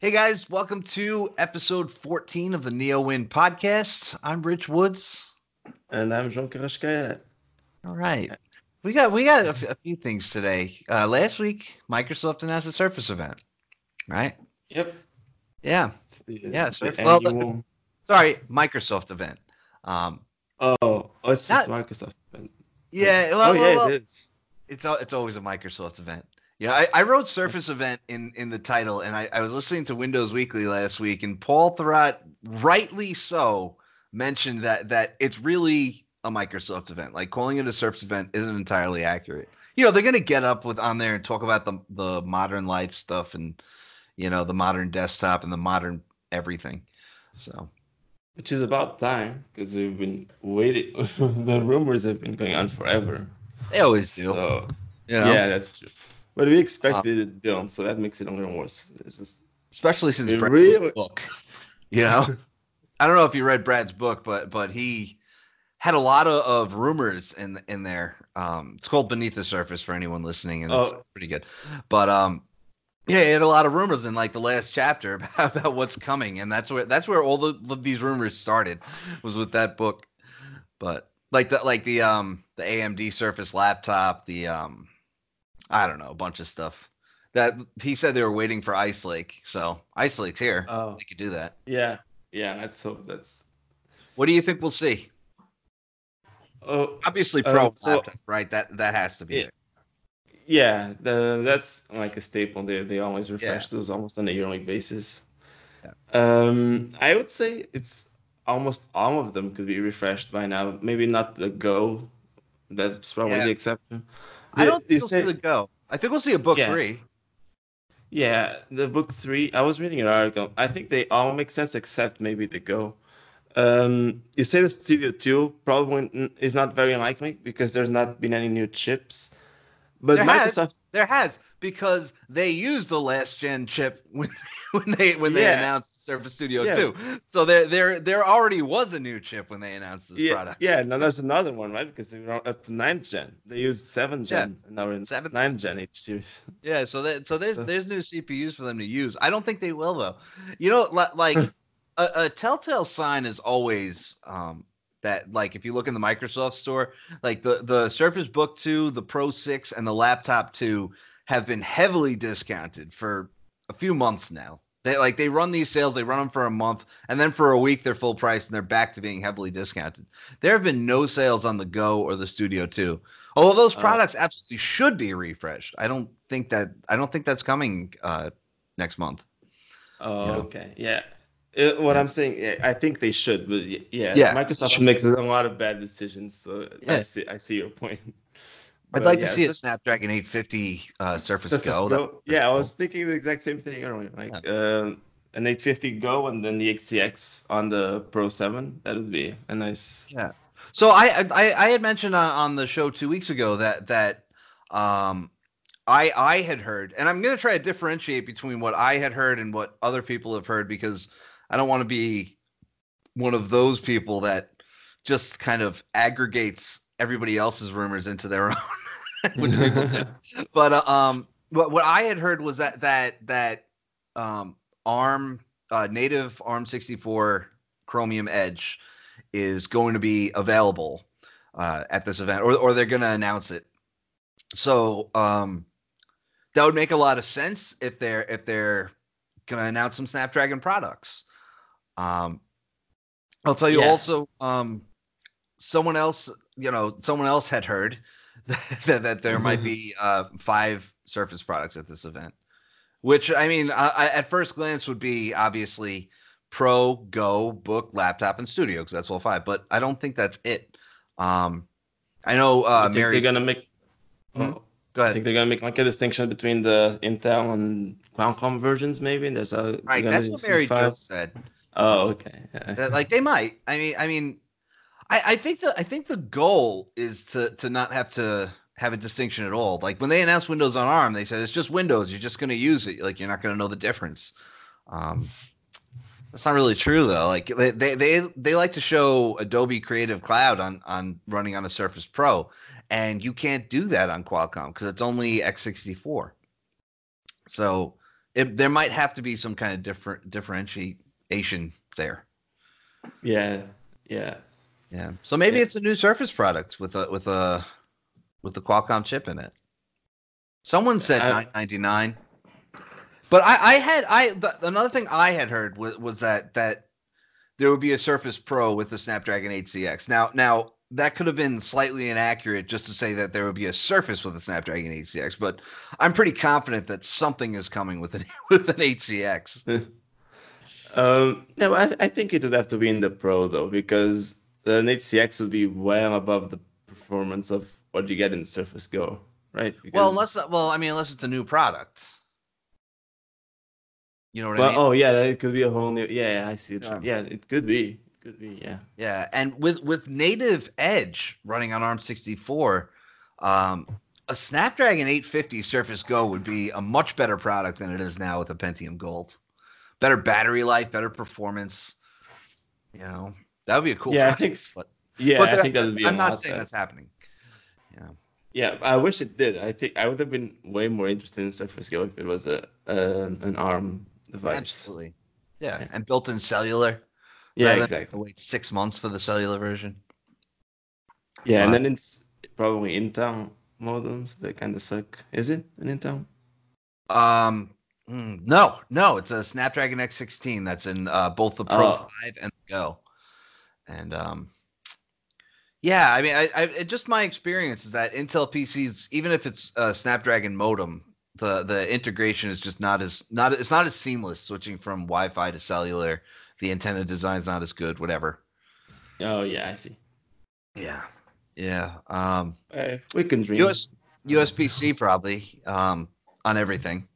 Hey guys, welcome to episode 14 of the NeoWin podcast. I'm Rich Woods. And I'm Jean Carashka. All right. We got a few things today. Last week, Microsoft announced a Surface event, right? Yep. Yeah. Microsoft event. Microsoft event. Yeah. It is. It's always a Microsoft event. Yeah, I wrote Surface event in the title, and I was listening to Windows Weekly last week, and Paul Thurrott, rightly so, mentioned that it's really a Microsoft event. Like, calling it a Surface event isn't entirely accurate. You know, they're going to get up on there and talk about the modern life stuff and, you know, the modern desktop and the modern everything. So, which is about time, because we've been waiting. The rumors have been going on forever. They always do. So, you know? Yeah, that's true. But we expected it down, so that makes it even worse. It's just, especially since Brad's book. You know? I don't know if you read Brad's book, but he had a lot of rumors in there. It's called Beneath the Surface for anyone listening, and it's pretty good. But he had a lot of rumors in like the last chapter about what's coming, and that's where all these rumors started, was with that book. But like the AMD Surface laptop, I don't know, a bunch of stuff that he said they were waiting for Ice Lake. So Ice Lake's here. Oh, they could do that. Yeah. Yeah. That's what do you think we'll see? Oh, obviously laptop, right? That has to be it. Yeah. That's like a staple. They always refresh those almost on a yearly basis. Yeah. I would say it's almost all of them could be refreshed by now. Maybe not the Go. That's probably the exception. I don't think we'll see the Go. I think we'll see a book 3. Yeah, the book 3. I was reading an article. I think they all make sense except maybe the Go. You say the Studio 2 probably is not very likely because there's not been any new chips. But there has, because they used the last gen chip when they announced the Surface Studio 2. So there already was a new chip when they announced this product. Yeah, now there's another one, right? Because they were up to 9th gen. They used 7th gen, and now we're in 9th gen H series. Yeah, so there's new CPUs for them to use. I don't think they will though. You know, like a telltale sign is always that, like, if you look in the Microsoft store, like the Surface Book 2, the Pro 6, and the Laptop 2 have been heavily discounted for a few months now. They run these sales, they run them for a month, and then for a week they're full price, and they're back to being heavily discounted. There have been no sales on the Go or the Studio 2. Although those products absolutely should be refreshed. I don't think that's coming next month. Oh, you know? Okay, yeah. I'm saying, I think they should, but Microsoft makes a lot of bad decisions, so I see your point. But I'd like to see a Snapdragon 850 Surface Go. I was thinking the exact same thing earlier, an 850 Go and then the XCX on the Pro 7. That would be a nice. Yeah. So I had mentioned on the show 2 weeks ago that I had heard, and I'm going to try to differentiate between what I had heard and what other people have heard, because I don't want to be one of those people that just kind of aggregates everybody else's rumors into their own, which people do. But what I had heard was that ARM native ARM64 Chromium Edge is going to be available at this event, or they're going to announce it. So that would make a lot of sense if they're going to announce some Snapdragon products. I'll tell you also, someone else had heard that there might be 5 Surface products at this event, which, I mean, I at first glance would be obviously Pro, Go, Book, Laptop, and Studio, because that's all 5. But I don't think that's it. I know Mary. They're going to make. Oh, go ahead. I think they're going to make like a distinction between the Intel and Qualcomm versions, maybe. There's a right. That's what Mary Jo said. Oh, okay. That, like, they might. I mean. I think the goal is to not have to have a distinction at all. Like, when they announced Windows on ARM, they said it's just Windows. You're just going to use it. Like, you're not going to know the difference. That's not really true though. Like, they like to show Adobe Creative Cloud on running on a Surface Pro, and you can't do that on Qualcomm because it's only x64. So there might have to be some kind of differentiation there. Yeah. So maybe it's a new Surface product with the Qualcomm chip in it. Someone said $999, but another thing I had heard was that there would be a Surface Pro with the Snapdragon 8CX. Now that could have been slightly inaccurate, just to say that there would be a Surface with a Snapdragon 8CX. But I'm pretty confident that something is coming with an 8CX. No, I think it would have to be in the Pro though, because the 8CX would be well above the performance of what you get in Surface Go, right? Because... Well, unless it's a new product. You know what I mean? Oh yeah, it could be a whole new. Yeah, I see. Yeah, it could be. Yeah, and with native Edge running on ARM64, a Snapdragon 850 Surface Go would be a much better product than it is now with a Pentium Gold. Better battery life, better performance. You know, that would be a cool. Yeah, product, I think that would be. I'm not saying that's happening. Yeah. Yeah, I wish it did. I think I would have been way more interested in Surface Go if it was an ARM device. Absolutely. Yeah. And built-in cellular. Yeah, exactly. Wait 6 months for the cellular version. Yeah, and then it's probably in-town modems that kind of suck. Is it an in-town? No, it's a Snapdragon X16 that's in both the Pro 5 and the Go. And just my experience is that Intel PCs, even if it's a Snapdragon modem, the integration is just not as seamless switching from Wi-Fi to cellular. The antenna design's not as good, whatever. Oh, yeah, I see. Yeah. We can dream. USB-C probably on everything.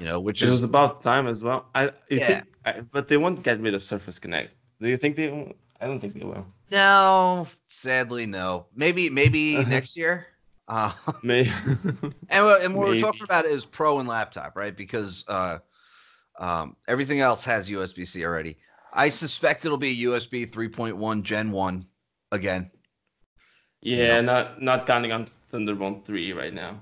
You know, which is about time as well. But they won't get rid of Surface Connect. Do you think they will? I don't think they will. No, sadly, no. Maybe next year. Maybe. And what we're talking about is Pro and laptop, right? Because... everything else has USB-C already. I suspect it'll be USB 3.1 Gen 1 again. Yeah, not counting on Thunderbolt 3 right now.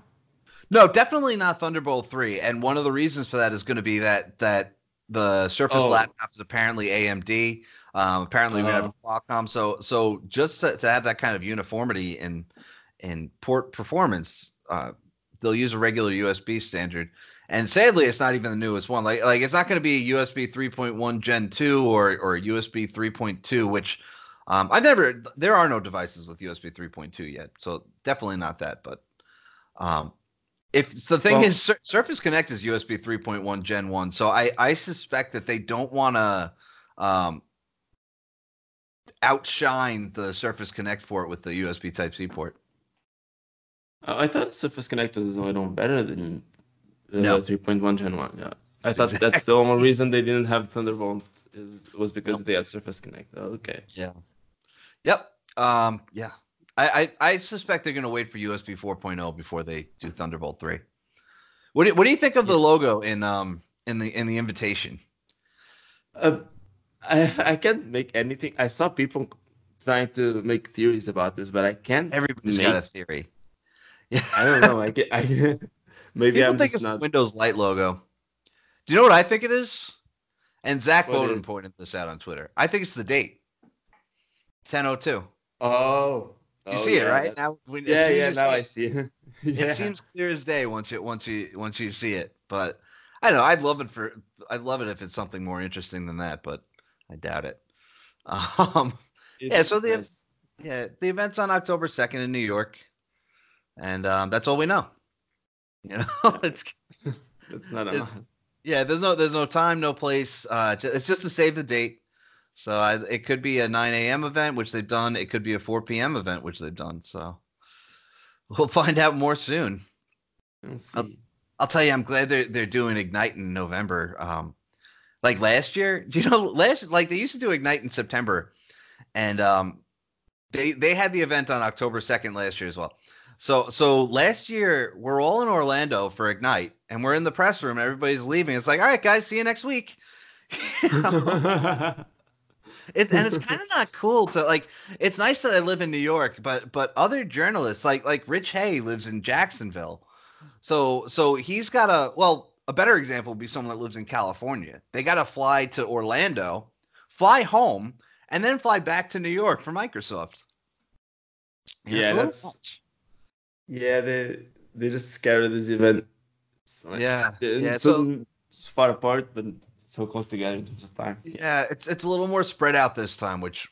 No, definitely not Thunderbolt 3. And one of the reasons for that is going to be that the Surface laptop is apparently AMD. Apparently we have Qualcomm. So just to have that kind of uniformity in port performance, they'll use a regular USB standard. And sadly, it's not even the newest one. Like it's not going to be USB 3.1 Gen 2 or USB 3.2, which there are no devices with USB 3.2 yet. So definitely not that. But Surface Connect is USB 3.1 Gen 1. So I suspect that they don't want to outshine the Surface Connect port with the USB Type-C port. I thought Surface Connect was a little better than... No, 3.1 Gen 1. Yeah, I thought that's the only reason they didn't have Thunderbolt was because they had Surface Connect. Oh, okay. Yeah. Yep. Yeah. I suspect they're going to wait for USB 4.0 before they do Thunderbolt 3. What do you think of the logo in the invitation? I can't make anything. I saw people trying to make theories about this, but I can't. Everybody's got a theory. Yeah. I don't know. Maybe people think it's the Windows Lite logo. Do you know what I think it is? And Zach Bowden pointed this out on Twitter. I think it's the date, 10:02. Oh, you see it right now? Now I see it. Yeah. It seems clear as day once you see it. But I don't know. I'd love it if it's something more interesting than that. But I doubt it. So the event's on October 2nd in New York, and that's all we know. You know, it's not enough. Yeah, there's no time, no place. It's just to save the date. So it could be a 9 a.m. event, which they've done. It could be a 4 p.m. event, which they've done. So we'll find out more soon. I'll tell you, I'm glad they're doing Ignite in November. Like last year, they used to do Ignite in September, and they had the event on October 2nd last year as well. So last year, we're all in Orlando for Ignite, and we're in the press room, and everybody's leaving. It's like, all right, guys, see you next week. And it's kind of not cool to, like, it's nice that I live in New York, but other journalists, like Rich Hay lives in Jacksonville. So he's got A better example would be someone that lives in California. They got to fly to Orlando, fly home, and then fly back to New York for Microsoft. And yeah, that's they just scattered this event. Like, yeah, so far apart, but so close together in terms of time. Yeah, it's a little more spread out this time, which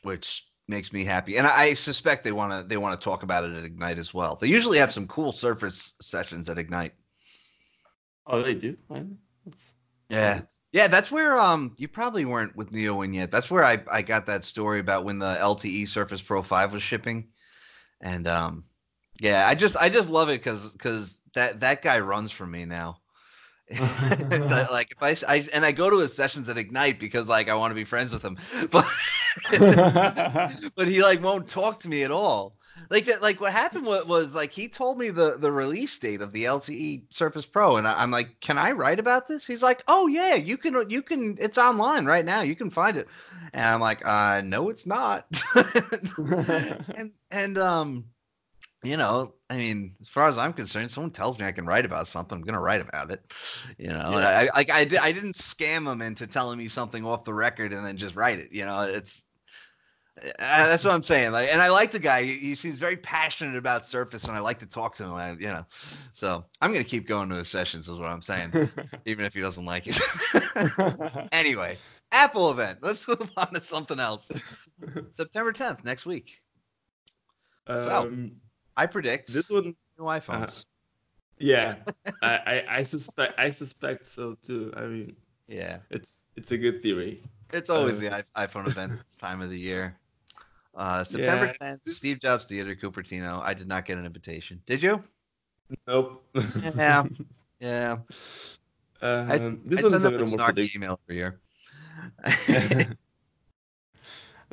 makes me happy. And I suspect they want to talk about it at Ignite as well. They usually have some cool Surface sessions at Ignite. Oh, they do. Yeah. That's where you probably weren't with NeoWin yet. That's where I got that story about when the LTE Surface Pro 5 was shipping, and I just love it because that guy runs for me now. Like if I go to his sessions at Ignite because like I want to be friends with him, but but he like won't talk to me at all. Like that, like what happened was like he told me the release date of the LTE Surface Pro, and I'm like, can I write about this? He's like, oh yeah, you can. It's online right now. You can find it. And I'm like, no, it's not. and you know, I mean, as far as I'm concerned, someone tells me I can write about something, I'm gonna write about it. You know, yeah. I didn't scam them into telling me something off the record and then just write it. You know, it's. That's what I'm saying. Like, and I like the guy. He seems very passionate about Surface, and I like to talk to him. You know, so I'm gonna keep going to his sessions, is what I'm saying, even if he doesn't like it. Anyway, Apple event. Let's move on to something else. September 10th, next week. So I predict this one. No iPhones. Yeah, I suspect so too. I mean, yeah, it's a good theory. It's always the iPhone event time of the year. September 10th, Steve Jobs Theater, Cupertino. I did not get an invitation. Did you? Nope. Yeah. This one's a little more snarky email every year.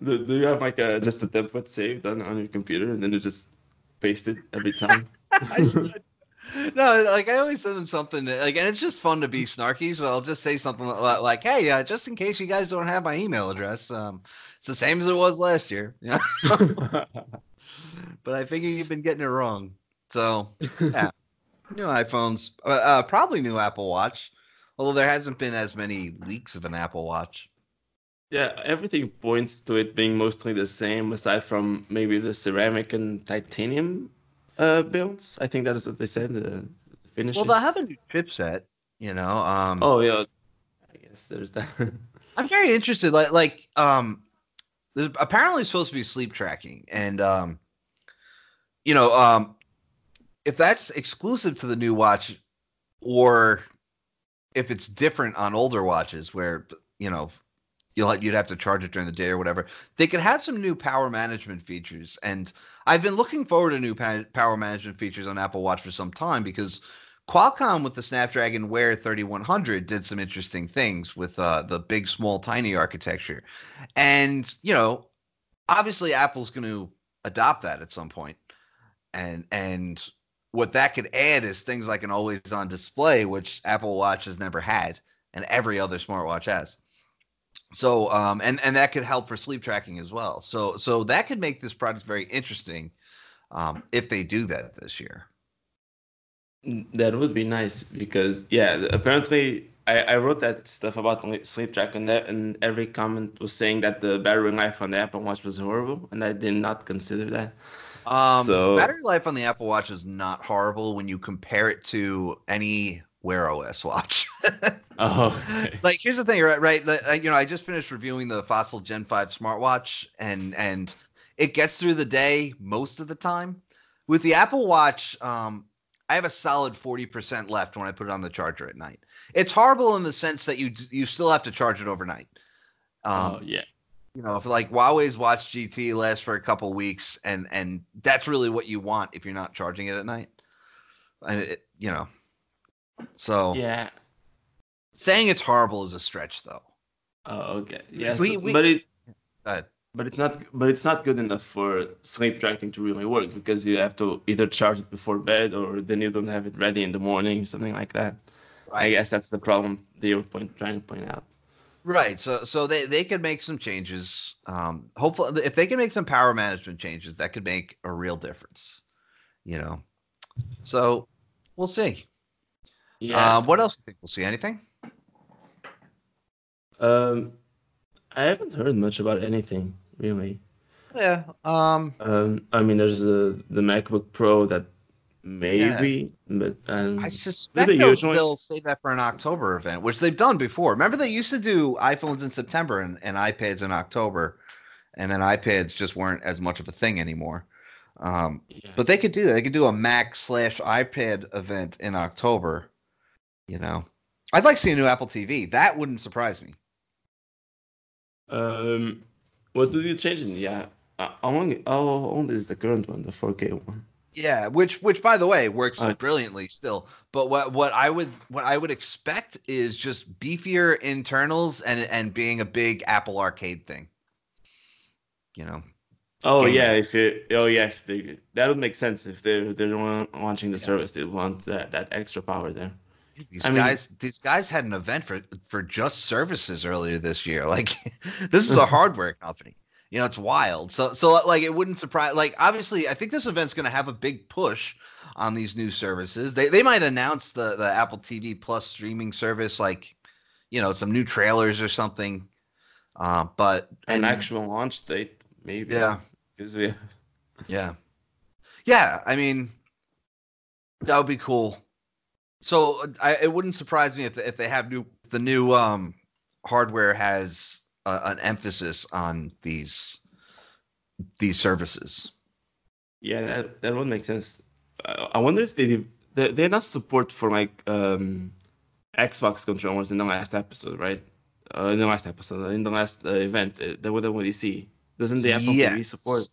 Do you have like just a template saved on your computer and then you just paste it every time? No, like I always send them something that, like, and it's just fun to be snarky. So I'll just say something like, "Hey, just in case you guys don't have my email address, it's the same as it was last year." Yeah. But I figure you've been getting it wrong. So, yeah, new iPhones, probably new Apple Watch. Although there hasn't been as many leaks of an Apple Watch. Yeah, everything points to it being mostly the same, aside from maybe the ceramic and titanium. Builds. I think that is what they said. Finishes. Well, they have a new chipset, you know. Oh yeah, I guess there's that. I'm very interested. Like, there's apparently supposed to be sleep tracking, and you know, if that's exclusive to the new watch, or if it's different on older watches, where you know. You'd have to charge it during the day or whatever. They could have some new power management features. And I've been looking forward to new power management features on Apple Watch for some time because Qualcomm with the Snapdragon Wear 3100 did some interesting things with the big, small, tiny architecture. And, you know, obviously Apple's going to adopt that at some point. And what that could add is things like an always-on display, which Apple Watch has never had and every other smartwatch has. So, and that could help for sleep tracking as well. So that could make this product very interesting if they do that this year. That would be nice because, yeah, apparently I wrote that stuff about sleep tracking and every comment was saying that the battery life on the Apple Watch was horrible, and I did not consider that. Battery life on the Apple Watch is not horrible when you compare it to any Wear OS watch. Oh, okay. Like here's the thing, right? Like, you know, I just finished reviewing the Fossil Gen 5 smartwatch, and it gets through the day most of the time. With the Apple Watch, I have a solid 40% left when I put it on the charger at night. It's horrible in the sense that you still have to charge it overnight. You know, if like Huawei's Watch GT lasts for a couple weeks, and that's really what you want if you're not charging it at night. And you know. So yeah, saying it's horrible is a stretch, though. Oh, okay. Yes, but it's not good enough for sleep tracking to really work because you have to either charge it before bed or then you don't have it ready in the morning, something like that. Right. I guess that's the problem they were trying to point out. Right. So they could make some changes. Hopefully, if they can make some power management changes, that could make a real difference. You know. So we'll see. Yeah. What else do you think we'll see? Anything? I haven't heard much about anything, really. Yeah. I mean, there's the MacBook Pro that maybe, but I suspect they'll save that for an October event, which they've done before. Remember, they used to do iPhones in September and iPads in October, and then iPads just weren't as much of a thing anymore. But they could do that. They could do a Mac/iPad event in October. You know, I'd like to see a new Apple TV. That wouldn't surprise me. What would you change? Yeah, how old is the current one, the 4K one? Yeah, which by the way works brilliantly still. But what I would expect is just beefier internals and being a big Apple Arcade thing. You know. If that would make sense if they're launching the service, they want that extra power there. These guys had an event for just services earlier this year. Like, this is a hardware company. You know, it's wild. So it wouldn't surprise. Like, obviously, I think this event's going to have a big push on these new services. They might announce the Apple TV Plus streaming service, like, you know, some new trailers or something. But an actual launch date, maybe. Yeah. I mean, that would be cool. So it wouldn't surprise me if they have the new hardware has an emphasis on these services. Yeah, that would make sense. I wonder if they announced support for like Xbox controllers in the last episode, right? In the last event, that we don't really see. Doesn't the Apple TV support?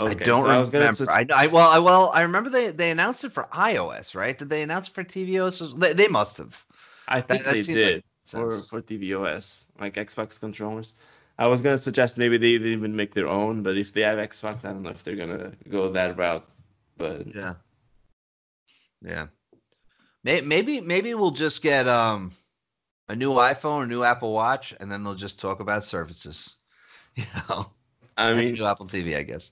Okay, I don't remember. I remember they announced it for iOS, right? Did they announce it for tvOS? They must have. I think they did for tvOS, like Xbox controllers. I was gonna suggest maybe they didn't even make their own, but if they have Xbox, I don't know if they're gonna go that route. But yeah, maybe we'll just get a new iPhone, a new Apple Watch, and then they'll just talk about services. You know, I mean, new Apple TV, I guess.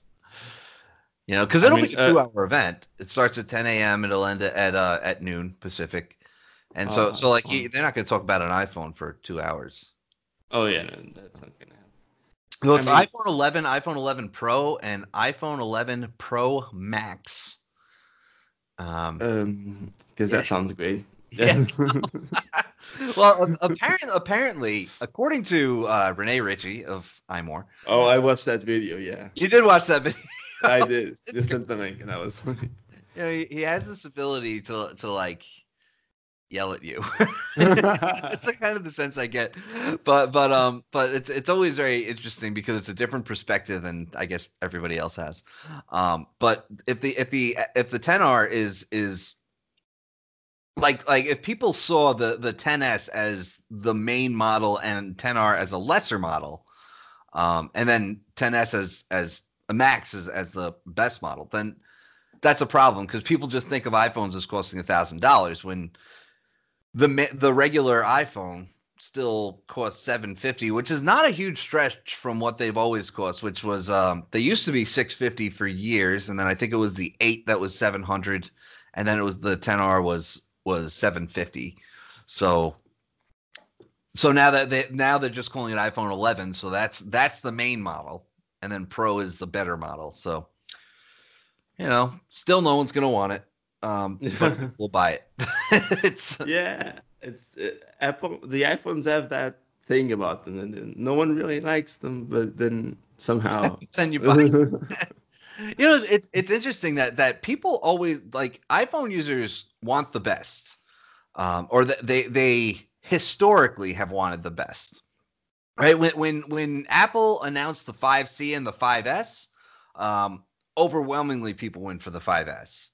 You know, because it'll be a 2-hour event. It starts at 10 a.m. It'll end at noon Pacific, and so like they're not going to talk about an iPhone for 2 hours. Oh yeah, no, that's not going to happen. So it's iPhone 11, iPhone 11 Pro, and iPhone 11 Pro Max. Because that sounds great. Yeah. Well, apparently, according to Renee Ritchie of iMore. Oh, I watched that video. Yeah, you did watch that video. I did. Just sent the link, and that was funny. You know, he has this ability to like yell at you. That's kind of the sense I get. But it's always very interesting because it's a different perspective than I guess everybody else has. But if the 10R is like if people saw the 10S as the main model and 10R as a lesser model, and then 10S as Max is as the best model, then that's a problem because people just think of iPhones as costing $1,000 when the regular iPhone still costs $750, which is not a huge stretch from what they've always cost, which was they used to be $650 for years, and then I think it was the 8 that was $700, and then it was the 10R was $750. So now that they're just calling it iPhone 11, so that's the main model. And then Pro is the better model. So, you know, still no one's going to want it. But we'll buy it. Apple. The iPhones have that thing about them. And no one really likes them, but then somehow. Then you buy it. You know, it's interesting that people always, like, iPhone users want the best. Or they historically have wanted the best. Right, when Apple announced the 5C and the 5S, overwhelmingly people went for the 5S,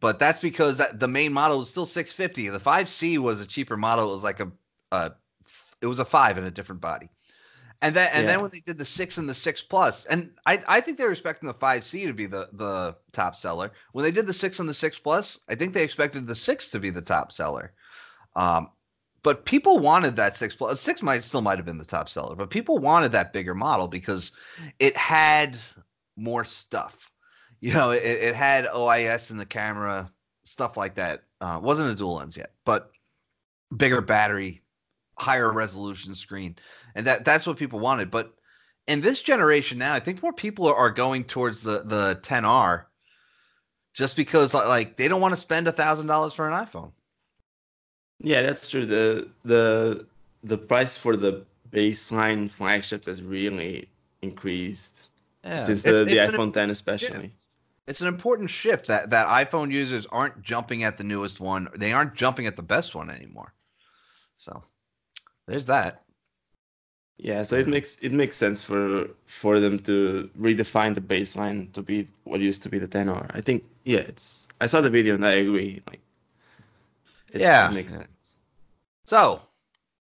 but that's because the main model was still $650. The 5C was a cheaper model; it was like a 5 in a different body, and then when they did the 6 and the 6 Plus, and I think they're expecting the 5C to be the top seller. When they did the 6 and the 6 Plus, I think they expected the 6 to be the top seller. But people wanted that 6 Plus. 6 might have been the top seller, but people wanted that bigger model because it had more stuff. You know, it had OIS in the camera, stuff like that. Wasn't a dual lens yet, but bigger battery, higher resolution screen, and that's what people wanted. But in this generation now, I think more people are going towards the 10R just because like they don't want to spend $1,000 for an iPhone. Yeah, that's true. The price for the baseline flagships has really increased since the iPhone X especially. Yeah. It's an important shift that iPhone users aren't jumping at the newest one. They aren't jumping at the best one anymore. So there's that. Yeah, so it makes sense for them to redefine the baseline to be what used to be the 10R. I think I saw the video and I agree. Like, it makes sense. So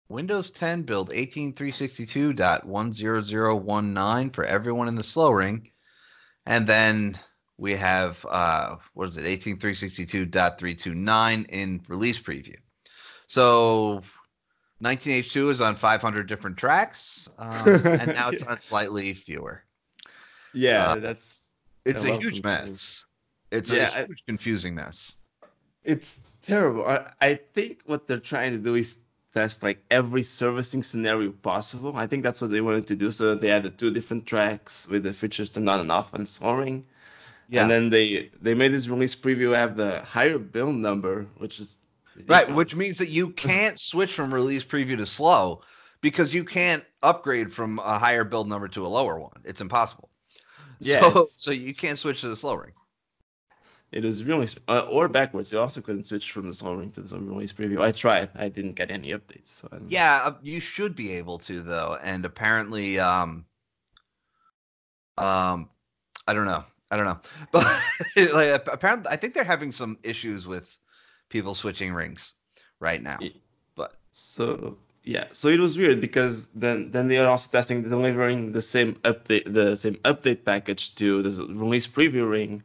Windows 10 build 18.362.10019 for everyone in the slow ring, and then we have 18.362.329 in release preview. So 19H2 is on 500 different tracks, and now it's on slightly fewer. Yeah, it's a huge mess. It's a huge confusing mess. It's terrible. I think what they're trying to do is test like every servicing scenario possible. I think that's what they wanted to do. So they added two different tracks with the features turned on and off and slowing. Yeah. And then they made this release preview have the higher build number, which is ridiculous. Right, which means that you can't switch from release preview to slow because you can't upgrade from a higher build number to a lower one. It's impossible. Yeah. So you can't switch to the slow ring. It was really or backwards. You also couldn't switch from the slow ring to the release preview. I tried. I didn't get any updates. So you should be able to though, and apparently I don't know. But like, apparently, I think they're having some issues with people switching rings right now. But so it was weird because then they are also testing delivering the same update package to the release preview ring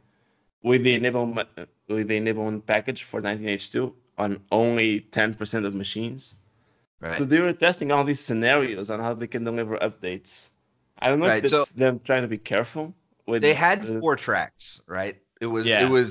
with the enablement package for 19H2 on only 10% of machines. Right. So they were testing all these scenarios on how they can deliver updates. I don't know if it's them trying to be careful. They had four tracks, right? It was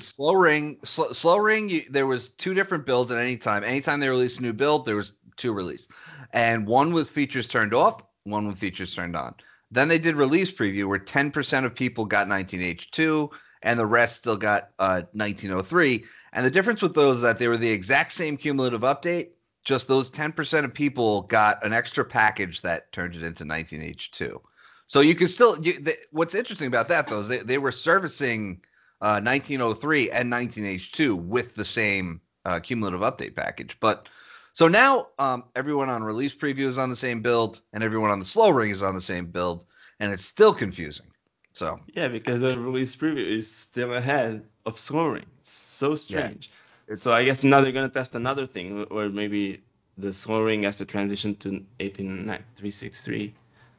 slow ring. Slow ring, there was two different builds at any time. Anytime they released a new build, there was two released. And one was features turned off, one was features turned on. Then they did release preview where 10% of people got 19H2 and the rest still got 1903. And the difference with those is that they were the exact same cumulative update, just those 10% of people got an extra package that turned it into 19H2. So you can still what's interesting about that, though, is they were servicing 1903 and 19H2 with the same cumulative update package. But so now everyone on release preview is on the same build and everyone on the slow ring is on the same build. And it's still confusing. So yeah, because the release preview is still ahead of slow ring. It's so strange. Yeah. So I guess now they're going to test another thing where maybe the slow ring has to transition to 18.363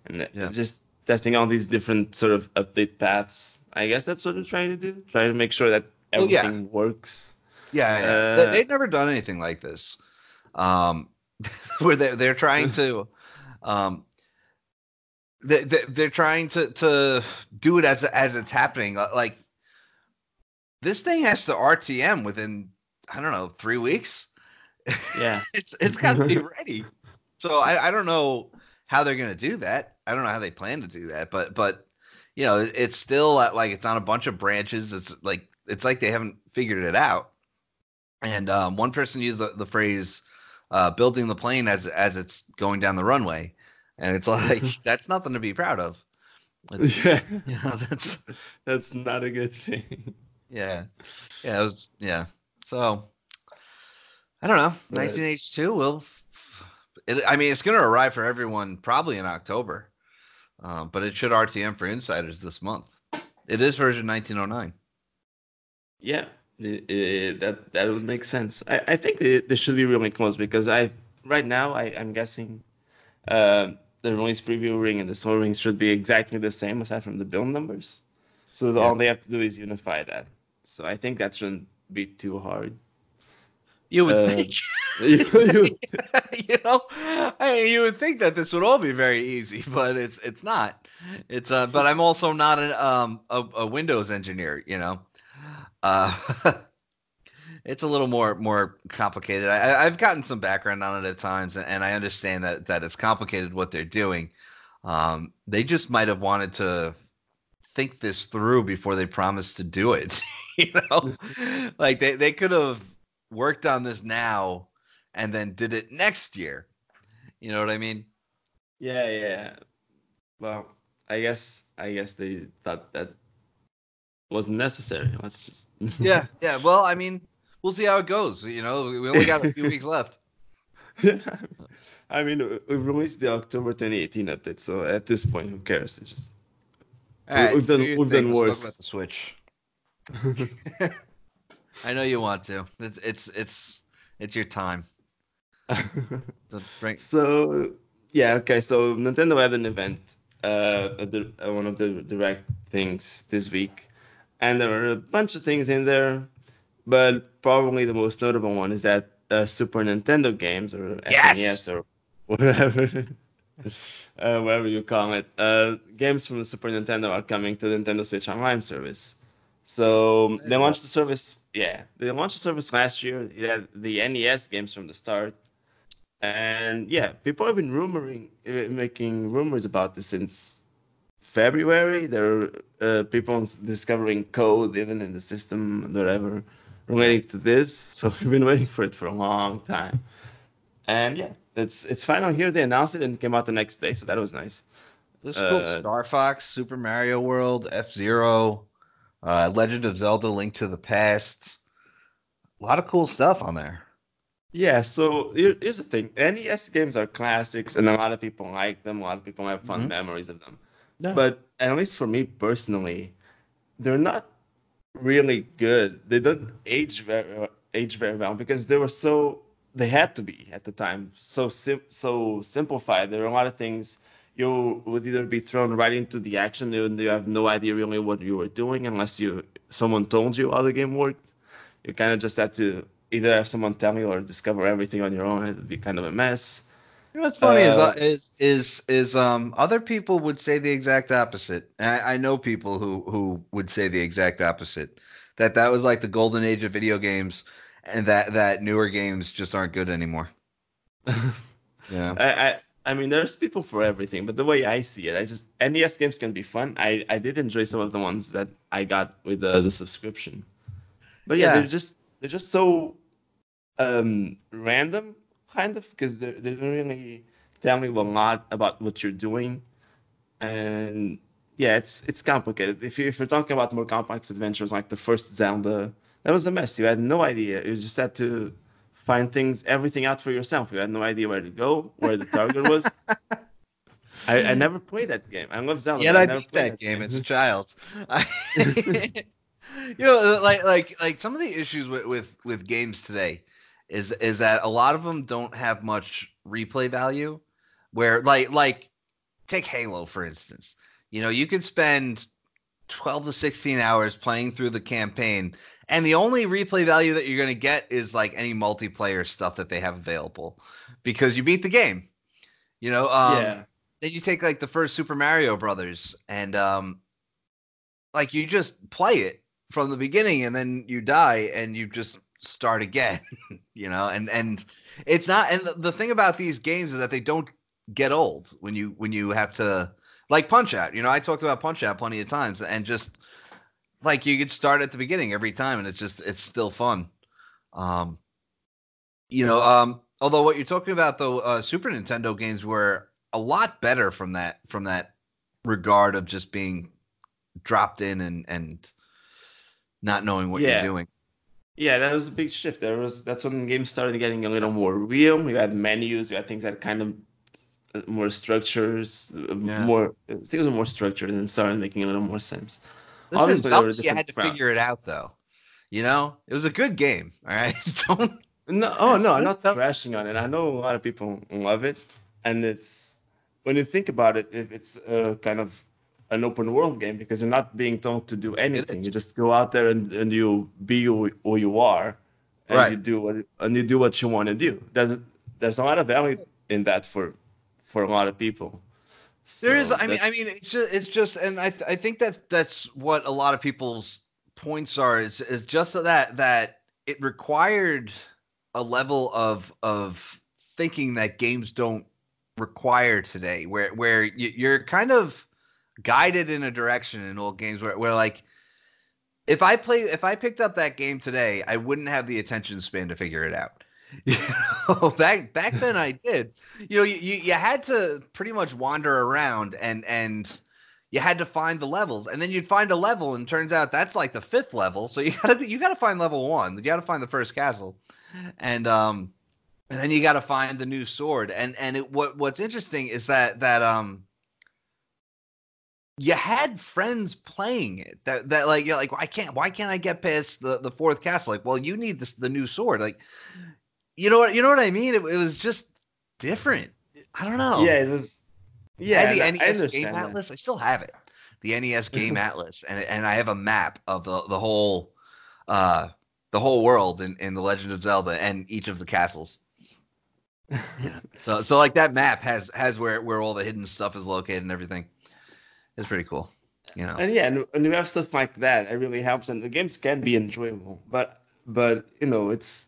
and just testing all these different sort of update paths. I guess that's what they're trying to do. Try to make sure that everything works. Yeah. They've never done anything like this. Where they're trying to they're trying to do it as it's happening. Like this thing has to RTM within, I don't know, 3 weeks. Yeah. it's gotta be ready. So I don't know how they're gonna do that. I don't know how they plan to do that, but you know, it's still like it's on a bunch of branches. It's like they haven't figured it out. And one person used the phrase "building the plane as it's going down the runway," and it's like that's nothing to be proud of. That's not a good thing. Yeah. So I don't know. 19H2 will. It's going to arrive for everyone probably in October. But it should RTM for insiders this month. It is version 1909. Yeah, that would make sense. I think this should be really close because right now I'm guessing the release preview ring and the slow ring should be exactly the same aside from the build numbers. So all they have to do is unify that. So I think that shouldn't be too hard. You would think. You would think that this would all be very easy, but it's not. It's but I'm also not a Windows engineer. it's a little more complicated. I've gotten some background on it at times, and I understand that it's complicated what they're doing. They just might have wanted to think this through before they promised to do it. You know, like they could have worked on this now and then did it next year. You know what I mean? Yeah. Well, I guess they thought that wasn't necessary. Let's just yeah. Well, I mean, we'll see how it goes. You know, we only got a few weeks left. Yeah. I mean, we released the October 2018 update, so at this point, who cares? It's just we've done worse. Talk about the Switch. I know you want to. It's your time. So yeah, okay. So Nintendo had an event, one of the direct things this week, and there were a bunch of things in there, but probably the most notable one is that Super Nintendo games, or SNES, or whatever, whatever you call it, games from the Super Nintendo are coming to the Nintendo Switch Online service. So they launched the service. Yeah, they launched the service last year. It had the NES games from the start. And yeah, people have been making rumors about this since February. There are people discovering code even in the system, whatever, relating to this. So we've been waiting for it for a long time. And yeah, it's final here. They announced it and came out the next day, so that was nice. There's cool Star Fox, Super Mario World, F-Zero, Legend of Zelda, Link to the Past. A lot of cool stuff on there. Yeah, so here's the thing. NES games are classics, and a lot of people like them. A lot of people have fun memories of them. Yeah. But at least for me personally, they're not really good. They don't age very well because they were so... They had to be, at the time, so simplified. There were a lot of things you would either be thrown right into the action, and you have no idea really what you were doing unless someone told you how the game worked. You kind of just had to... either have someone tell you or discover everything on your own. It'd be kind of a mess. You know what's funny is other people would say the exact opposite. I know people who would say the exact opposite. That was like the golden age of video games, and that newer games just aren't good anymore. Yeah. I mean, there's people for everything, but the way I see it, NES games can be fun. I did enjoy some of the ones that I got with the subscription, but yeah. They're just so. Random, kind of, because they don't really tell you a lot about what you're doing, and yeah, it's complicated. If you're talking about more complex adventures like the first Zelda, that was a mess. You had no idea. You just had to find everything out for yourself. You had no idea where to go, where the target was. I never played that game. I love Zelda. Yeah, I beat that game as a child. You know, like some of the issues with games today is that a lot of them don't have much replay value, where like take Halo, for instance. You know, you could spend 12 to 16 hours playing through the campaign, and the only replay value that you're going to get is like any multiplayer stuff that they have available, because you beat the game. You know, Then you take like the first Super Mario Brothers, and like you just play it from the beginning, and then you die and you just start again, you know, and it's not. And the thing about these games is that they don't get old when you have to, like Punch-Out. You know, I talked about Punch-Out plenty of times, and just like you could start at the beginning every time, and it's still fun. Although what you're talking about though, Super Nintendo games were a lot better from that regard of just being dropped in and not knowing what you're doing. Yeah, that was a big shift. That's when games started getting a little more real. You had menus, you had things that kind of more structures, things were more structured and started making a little more sense. Obviously, you had to figure it out, though. You know, it was a good game. All right, I'm not thrashing on it. I know a lot of people love it, and it's, when you think about it, it's kind of an open world game, because you're not being told to do anything. You just go out there and you be who you are, and right. you do what you want to do. There's a lot of value in that for a lot of people. So there is. I mean, it's just, and I think that's what a lot of people's points are, is just that it required a level of thinking that games don't require today, where you're kind of guided in a direction in old games where like, if I picked up that game today, I wouldn't have the attention span to figure it out. You know, back then I did. You know, you had to pretty much wander around and you had to find the levels, and then you'd find a level, and turns out that's like the fifth level. So you gotta find level one. You gotta find the first castle, and then you gotta find the new sword. And what's interesting is that you had friends playing it that like, you're like, why can't I get past the fourth castle? Like, well, you need the new sword. Like, you know what I mean? It was just different. I don't know. Yeah, it was. Yeah, I had the NES Game Atlas. I still have it. The NES Game Atlas, and I have a map of the whole world in The Legend of Zelda and each of the castles. Yeah. So like that map has where all the hidden stuff is located and everything. It's pretty cool, you know. And yeah, and you have stuff like that. It really helps, and the games can be enjoyable. But you know, it's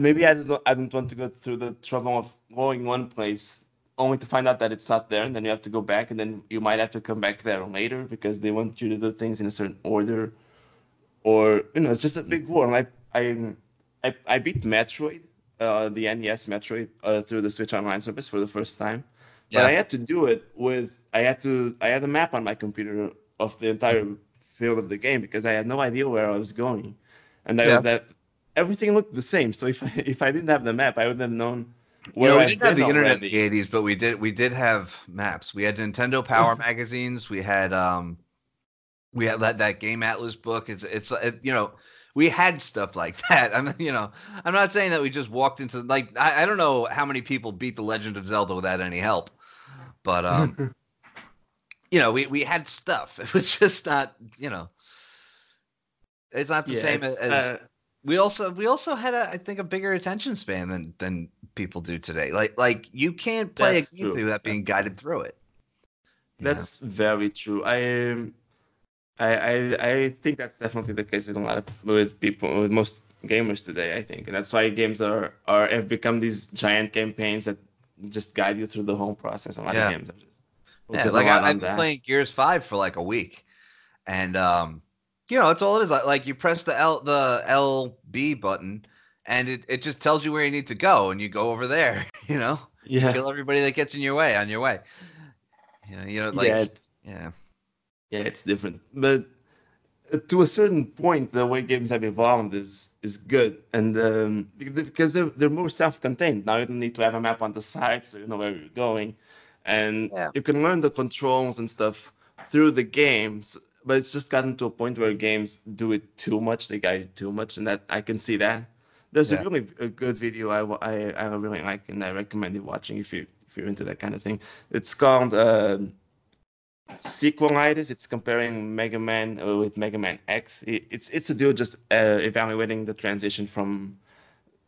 maybe I don't want to go through the trouble of going one place only to find out that it's not there, and then you have to go back, and then you might have to come back there later because they want you to do things in a certain order, or you know, it's just a big war. I beat Metroid, the NES Metroid, through the Switch Online service for the first time. But yeah. I had a map on my computer of the entire field of the game because I had no idea where I was going, and everything looked the same. So if I didn't have the map, I would have known where. We didn't have the internet in the 80s, but we did have maps. We had Nintendo Power magazines. We had that Game Atlas book. It's you know, we had stuff like that. I'm not saying that we just walked into like I don't know how many people beat The Legend of Zelda without any help. But, you know, we had stuff. It was just not, you know, it's not the same as we also had, I think a bigger attention span than people do today. Like you can't play a game without being guided through it. That's very true. I think that's definitely the case with with most gamers today, I think. And that's why games have become these giant campaigns that just guide you through the whole process. A lot of games are just like I've been playing Gears 5 for like a week, and you know, that's all it is. Like you press the LB button, and it just tells you where you need to go, and you go over there. You know, you kill everybody that gets in your way on your way. You know, like it's different, but to a certain point, the way games have evolved is good, and because they're more self-contained now. You don't need to have a map on the side, so you know where you're going, and you can learn the controls and stuff through the games. But it's just gotten to a point where games do it too much; they guide you too much, and that I can see that. There's a really good video I really like, and I recommend you watching if you're into that kind of thing. It's called Sequelitis. It's comparing Mega Man with Mega Man X. It's a dude just evaluating the transition from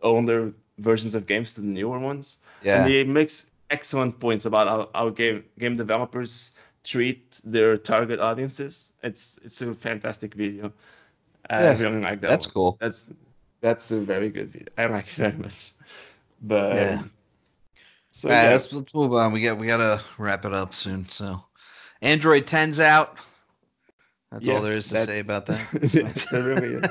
older versions of games to the newer ones. Yeah. And he makes excellent points about how game developers treat their target audiences. It's a fantastic video. I really like that. That's one. Cool. That's a very good video. I like it very much. But so all right, let's move on. We gotta wrap it up soon. So. Android 10's out. That's all there is to say about that. It really is.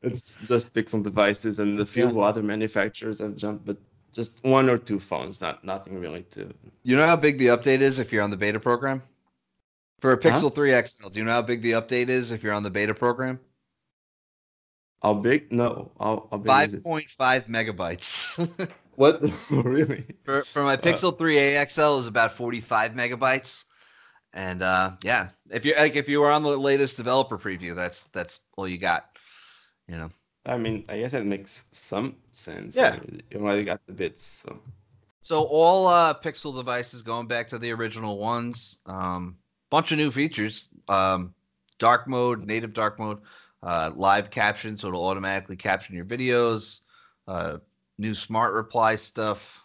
It's just picked on devices, and a few other manufacturers have jumped, but just one or two phones, nothing really to... You know how big the update is if you're on the beta program? For a Pixel 3 XL, do you know how big the update is if you're on the beta program? How big? No. How big 5.5 megabytes. What? Really? For my Pixel 3 XL, is about 45 megabytes. And if you were on the latest developer preview, that's all you got, you know. I mean, I guess that makes some sense. Yeah, you already got the bits. So all Pixel devices going back to the original ones. Bunch of new features: dark mode, native dark mode, live caption, so it'll automatically caption your videos. New smart reply stuff.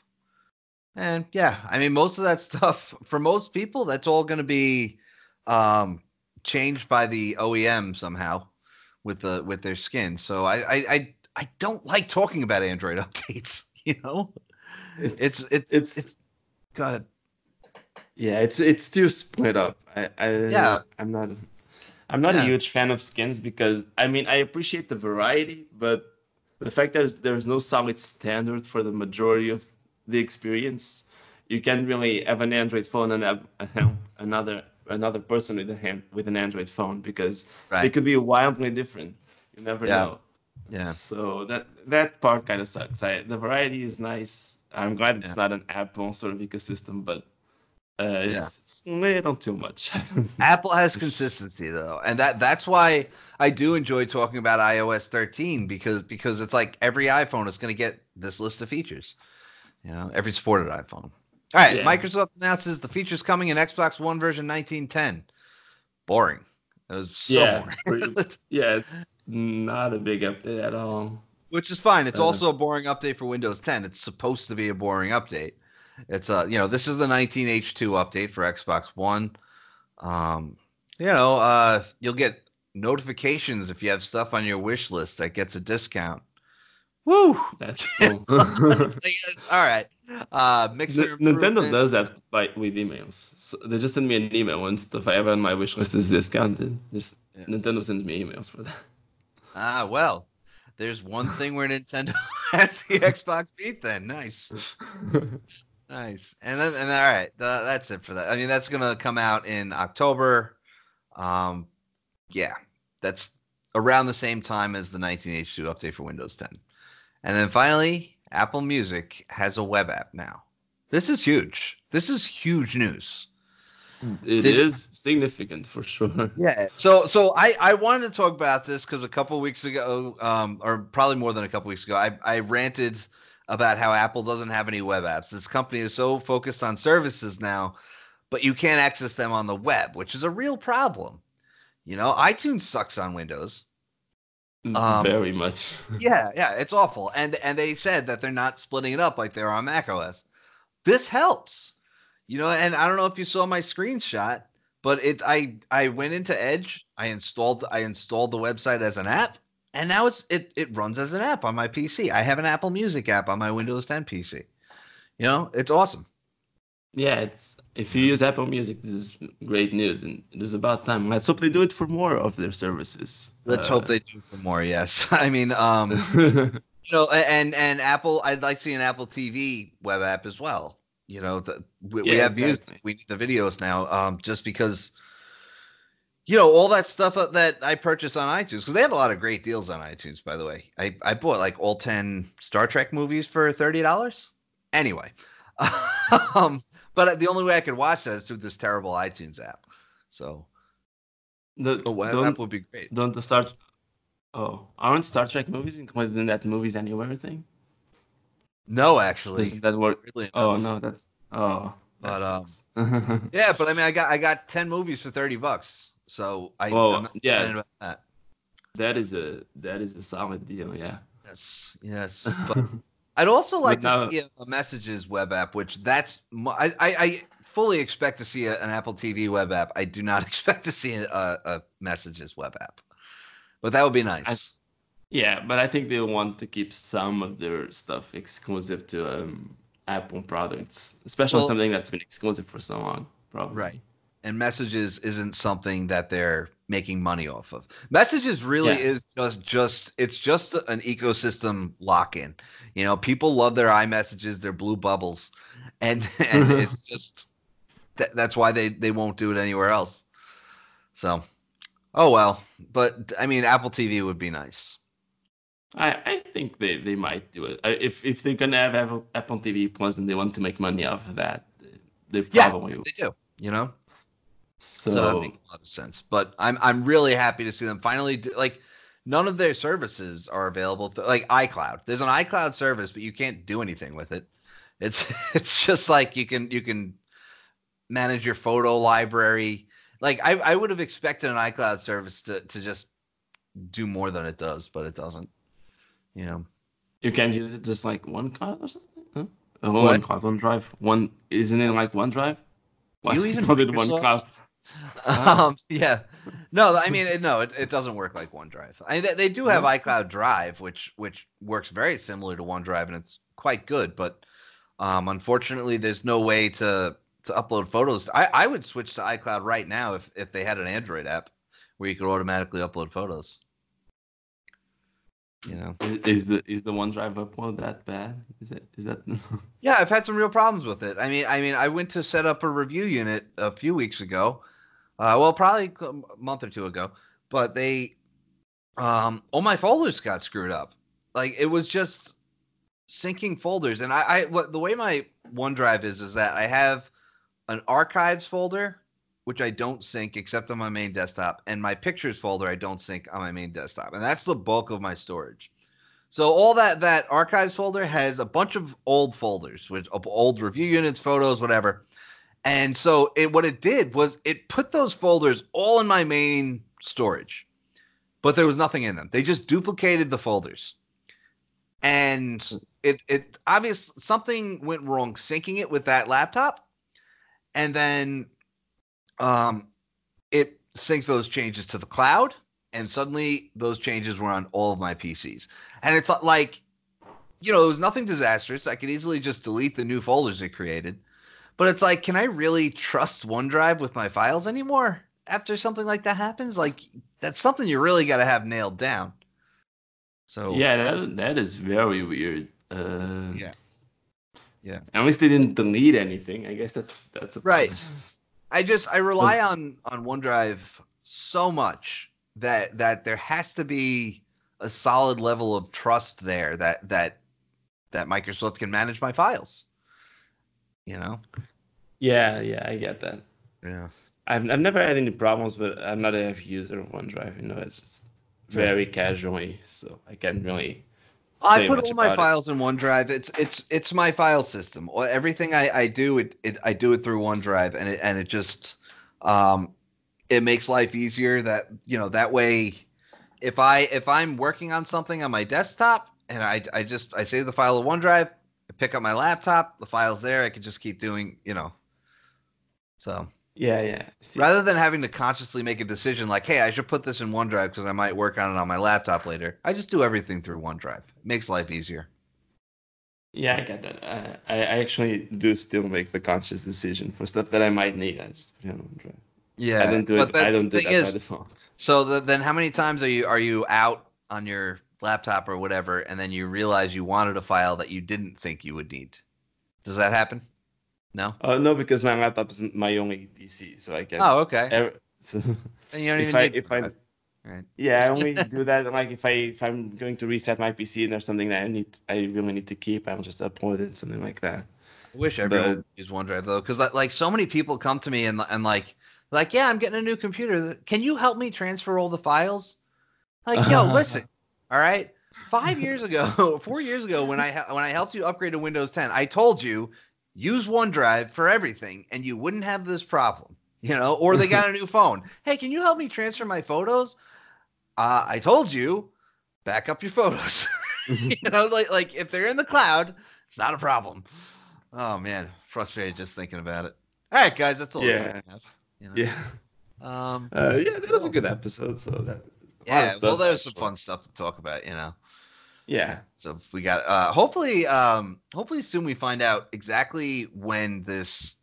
And I mean, most of that stuff, for most people, that's all going to be changed by the OEM somehow, with their skin. So I don't like talking about Android updates. You know, it's go ahead. Yeah, it's too split up. I'm not a huge fan of skins because, I mean, I appreciate the variety, but the fact that there's no solid standard for the majority of the experience, you can't really have an Android phone and have another person with an Android phone because they could be wildly different. You never know. Yeah. So that part kind of sucks. The variety is nice. I'm glad it's not an Apple sort of ecosystem, but it's a little too much. Apple has consistency though, and that's why I do enjoy talking about iOS 13 because it's like every iPhone is going to get this list of features, you know, every supported iPhone. All right, Microsoft announces the features coming in Xbox One version 1910. Boring. It was so boring. It's not a big update at all. Which is fine. It's also a boring update for Windows 10. It's supposed to be a boring update. It's this is the 19H2 update for Xbox One. You'll get notifications if you have stuff on your wish list that gets a discount. Woo! That's cool. All right. Nintendo does that with emails. So they just send me an email and stuff I have on my wish list is discounted. Nintendo sends me emails for that. Ah, well. There's one thing where Nintendo has the Xbox beat then. Nice. And all right, that's it for that. I mean, that's going to come out in October. That's around the same time as the 19H2 update for Windows 10. And then finally, Apple Music has a web app now. This is huge. This is huge news. It is significant for sure. Yeah. So I wanted to talk about this because a couple weeks ago, or probably more than a couple weeks ago, I ranted about how Apple doesn't have any web apps. This company is so focused on services now, but you can't access them on the web, which is a real problem. You know, iTunes sucks on Windows. Very much. Yeah, it's awful. And they said that they're not splitting it up like they're on macOS. This helps. You know, and I don't know if you saw my screenshot, but I went into Edge, I installed the website as an app, and now it runs as an app on my PC. I have an Apple Music app on my Windows 10 PC. You know, it's awesome. Yeah, if you use Apple Music, this is great news, and it is about time. Let's hope they do it for more of their services. Let's hope they do for more. Yes, I mean, you know, and Apple, I'd like to see an Apple TV web app as well. You know, we have views. We need the videos now, just because, you know, all that stuff that I purchased on iTunes, because they have a lot of great deals on iTunes, by the way. I bought like all 10 Star Trek movies for $30. Anyway, but the only way I could watch that is through this terrible iTunes app. So the web app would be great. Aren't Star Trek movies included in that Movies Anywhere thing? No, actually, doesn't that work? Really? Yeah, but I mean, I got 10 movies for $30, so I'm not complaining about that. That is a solid deal. Yeah. Yes. But I'd also like to see a Messages web app, which I fully expect to see an Apple TV web app. I do not expect to see a Messages web app, but that would be nice. Yeah, but I think they want to keep some of their stuff exclusive to Apple products, especially something that's been exclusive for so long, probably. Right. And Messages isn't something that they're making money off of. Messages really is just an ecosystem lock-in. You know, people love their iMessages, their blue bubbles, and it's just that's why they won't do it anywhere else. So, oh well. But I mean, Apple TV would be nice. I think they might do it. If they're going to have Apple TV Plus and they want to make money off of that, they probably will. They do, you know? So that makes a lot of sense. But I'm really happy to see them finally none of their services are available. Like iCloud. There's an iCloud service, but you can't do anything with it. It's just like you can manage your photo library. Like I would have expected an iCloud service to just do more than it does, but it doesn't. You know, you can use it just like OneCloud or something. Huh? Oh, OneCloud, OneDrive. Isn't it like OneDrive? Why do you even OneCloud? Wow. Yeah. No, I mean, no, it doesn't work like OneDrive. I mean, they do have iCloud Drive, which works very similar to OneDrive, and it's quite good. But unfortunately, there's no way to upload photos. I would switch to iCloud right now if they had an Android app where you could automatically upload photos. You know, is the OneDrive upload that bad? Is that? Yeah, I've had some real problems with it. I mean, I went to set up a review unit a few weeks ago, well, probably a month or two ago, but they, all my folders got screwed up. Like, it was just syncing folders, and the way my OneDrive is that I have an archives folder, which I don't sync except on my main desktop, and my pictures folder I don't sync on my main desktop. And that's the bulk of my storage. So all that archives folder has a bunch of old folders, with old review units, photos, whatever. And so what it did was it put those folders all in my main storage, but there was nothing in them. They just duplicated the folders. And it obviously something went wrong syncing it with that laptop. And then it synced those changes to the cloud, and suddenly those changes were on all of my PCs. And it's like, you know, it was nothing disastrous. I could easily just delete the new folders it created. But it's like, can I really trust OneDrive with my files anymore after something like that happens? Like, that's something you really got to have nailed down. So yeah, that is very weird. Yeah. At least they didn't delete anything. I guess that's a right. Positive. I rely on OneDrive so much that there has to be a solid level of trust there that Microsoft can manage my files. You know? Yeah, I get that. Yeah. I've never had any problems, but I'm not a heavy user of OneDrive, you know, it's just very casually, so I can't really I put all my files in OneDrive. It's my file system. Everything I do, I do it through OneDrive, and it just it makes life easier. That, you know, that way, if I'm working on something on my desktop and I save the file to OneDrive, I pick up my laptop, the file's there. I could just keep doing, you know. So yeah. See, rather than having to consciously make a decision like, hey, I should put this in OneDrive because I might work on it on my laptop later, I just do everything through OneDrive. It makes life easier. Yeah, I get that. I actually do still make the conscious decision for stuff that I might need. I just put it on OneDrive. Yeah, I don't do that by default. So then, how many times are you out on your laptop or whatever, and then you realize you wanted a file that you didn't think you would need? Does that happen? No? No, because my laptop is my only PC, so I can't. Oh, okay. And you don't even need OneDrive. Right. Yeah, I only do that. Like, if I'm going to reset my PC and there's something that I really need to keep, I'll just upload it, something like that. I wish everyone would use OneDrive, though, because like so many people come to me and like, yeah, I'm getting a new computer. Can you help me transfer all the files? Like, yo, listen, all right. 4 years ago, when I helped you upgrade to Windows 10, I told you, use OneDrive for everything, and you wouldn't have this problem, you know. Or they got a new phone. Hey, can you help me transfer my photos? I told you, back up your photos. You know, like if they're in the cloud, it's not a problem. Oh man, frustrated just thinking about it. All right, guys, that's all I have. You know? Yeah. That was a good episode. So that. Yeah. Well, there's some fun stuff to talk about, you know. Yeah. So we got hopefully soon we find out exactly when this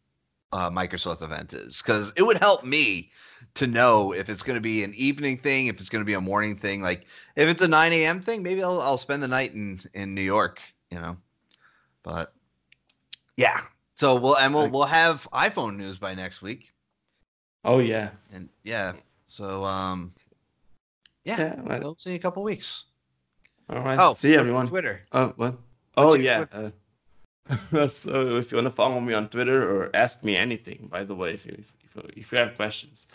Microsoft event is, because it would help me to know if it's going to be an evening thing, if it's going to be a morning thing. Like, if it's a 9 a.m. thing, maybe I'll spend the night in New York, you know. But yeah, so we'll have iPhone news by next week. Oh yeah, and yeah, so we'll see you in a couple weeks. All right. Oh, see everyone. Twitter. Oh, what? Oh, yeah. So if you want to follow me on Twitter or ask me anything, by the way, if you have questions,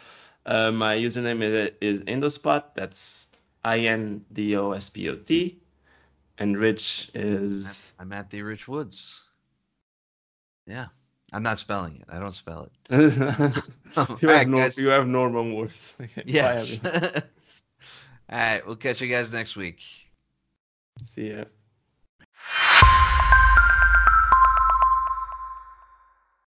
my username is Indospot. That's INDOSPOT. And Rich is. I'm at the Rich Woods. Yeah. I'm not spelling it. I don't spell it. You have normal words. Okay. Yes. All right. We'll catch you guys next week. See ya.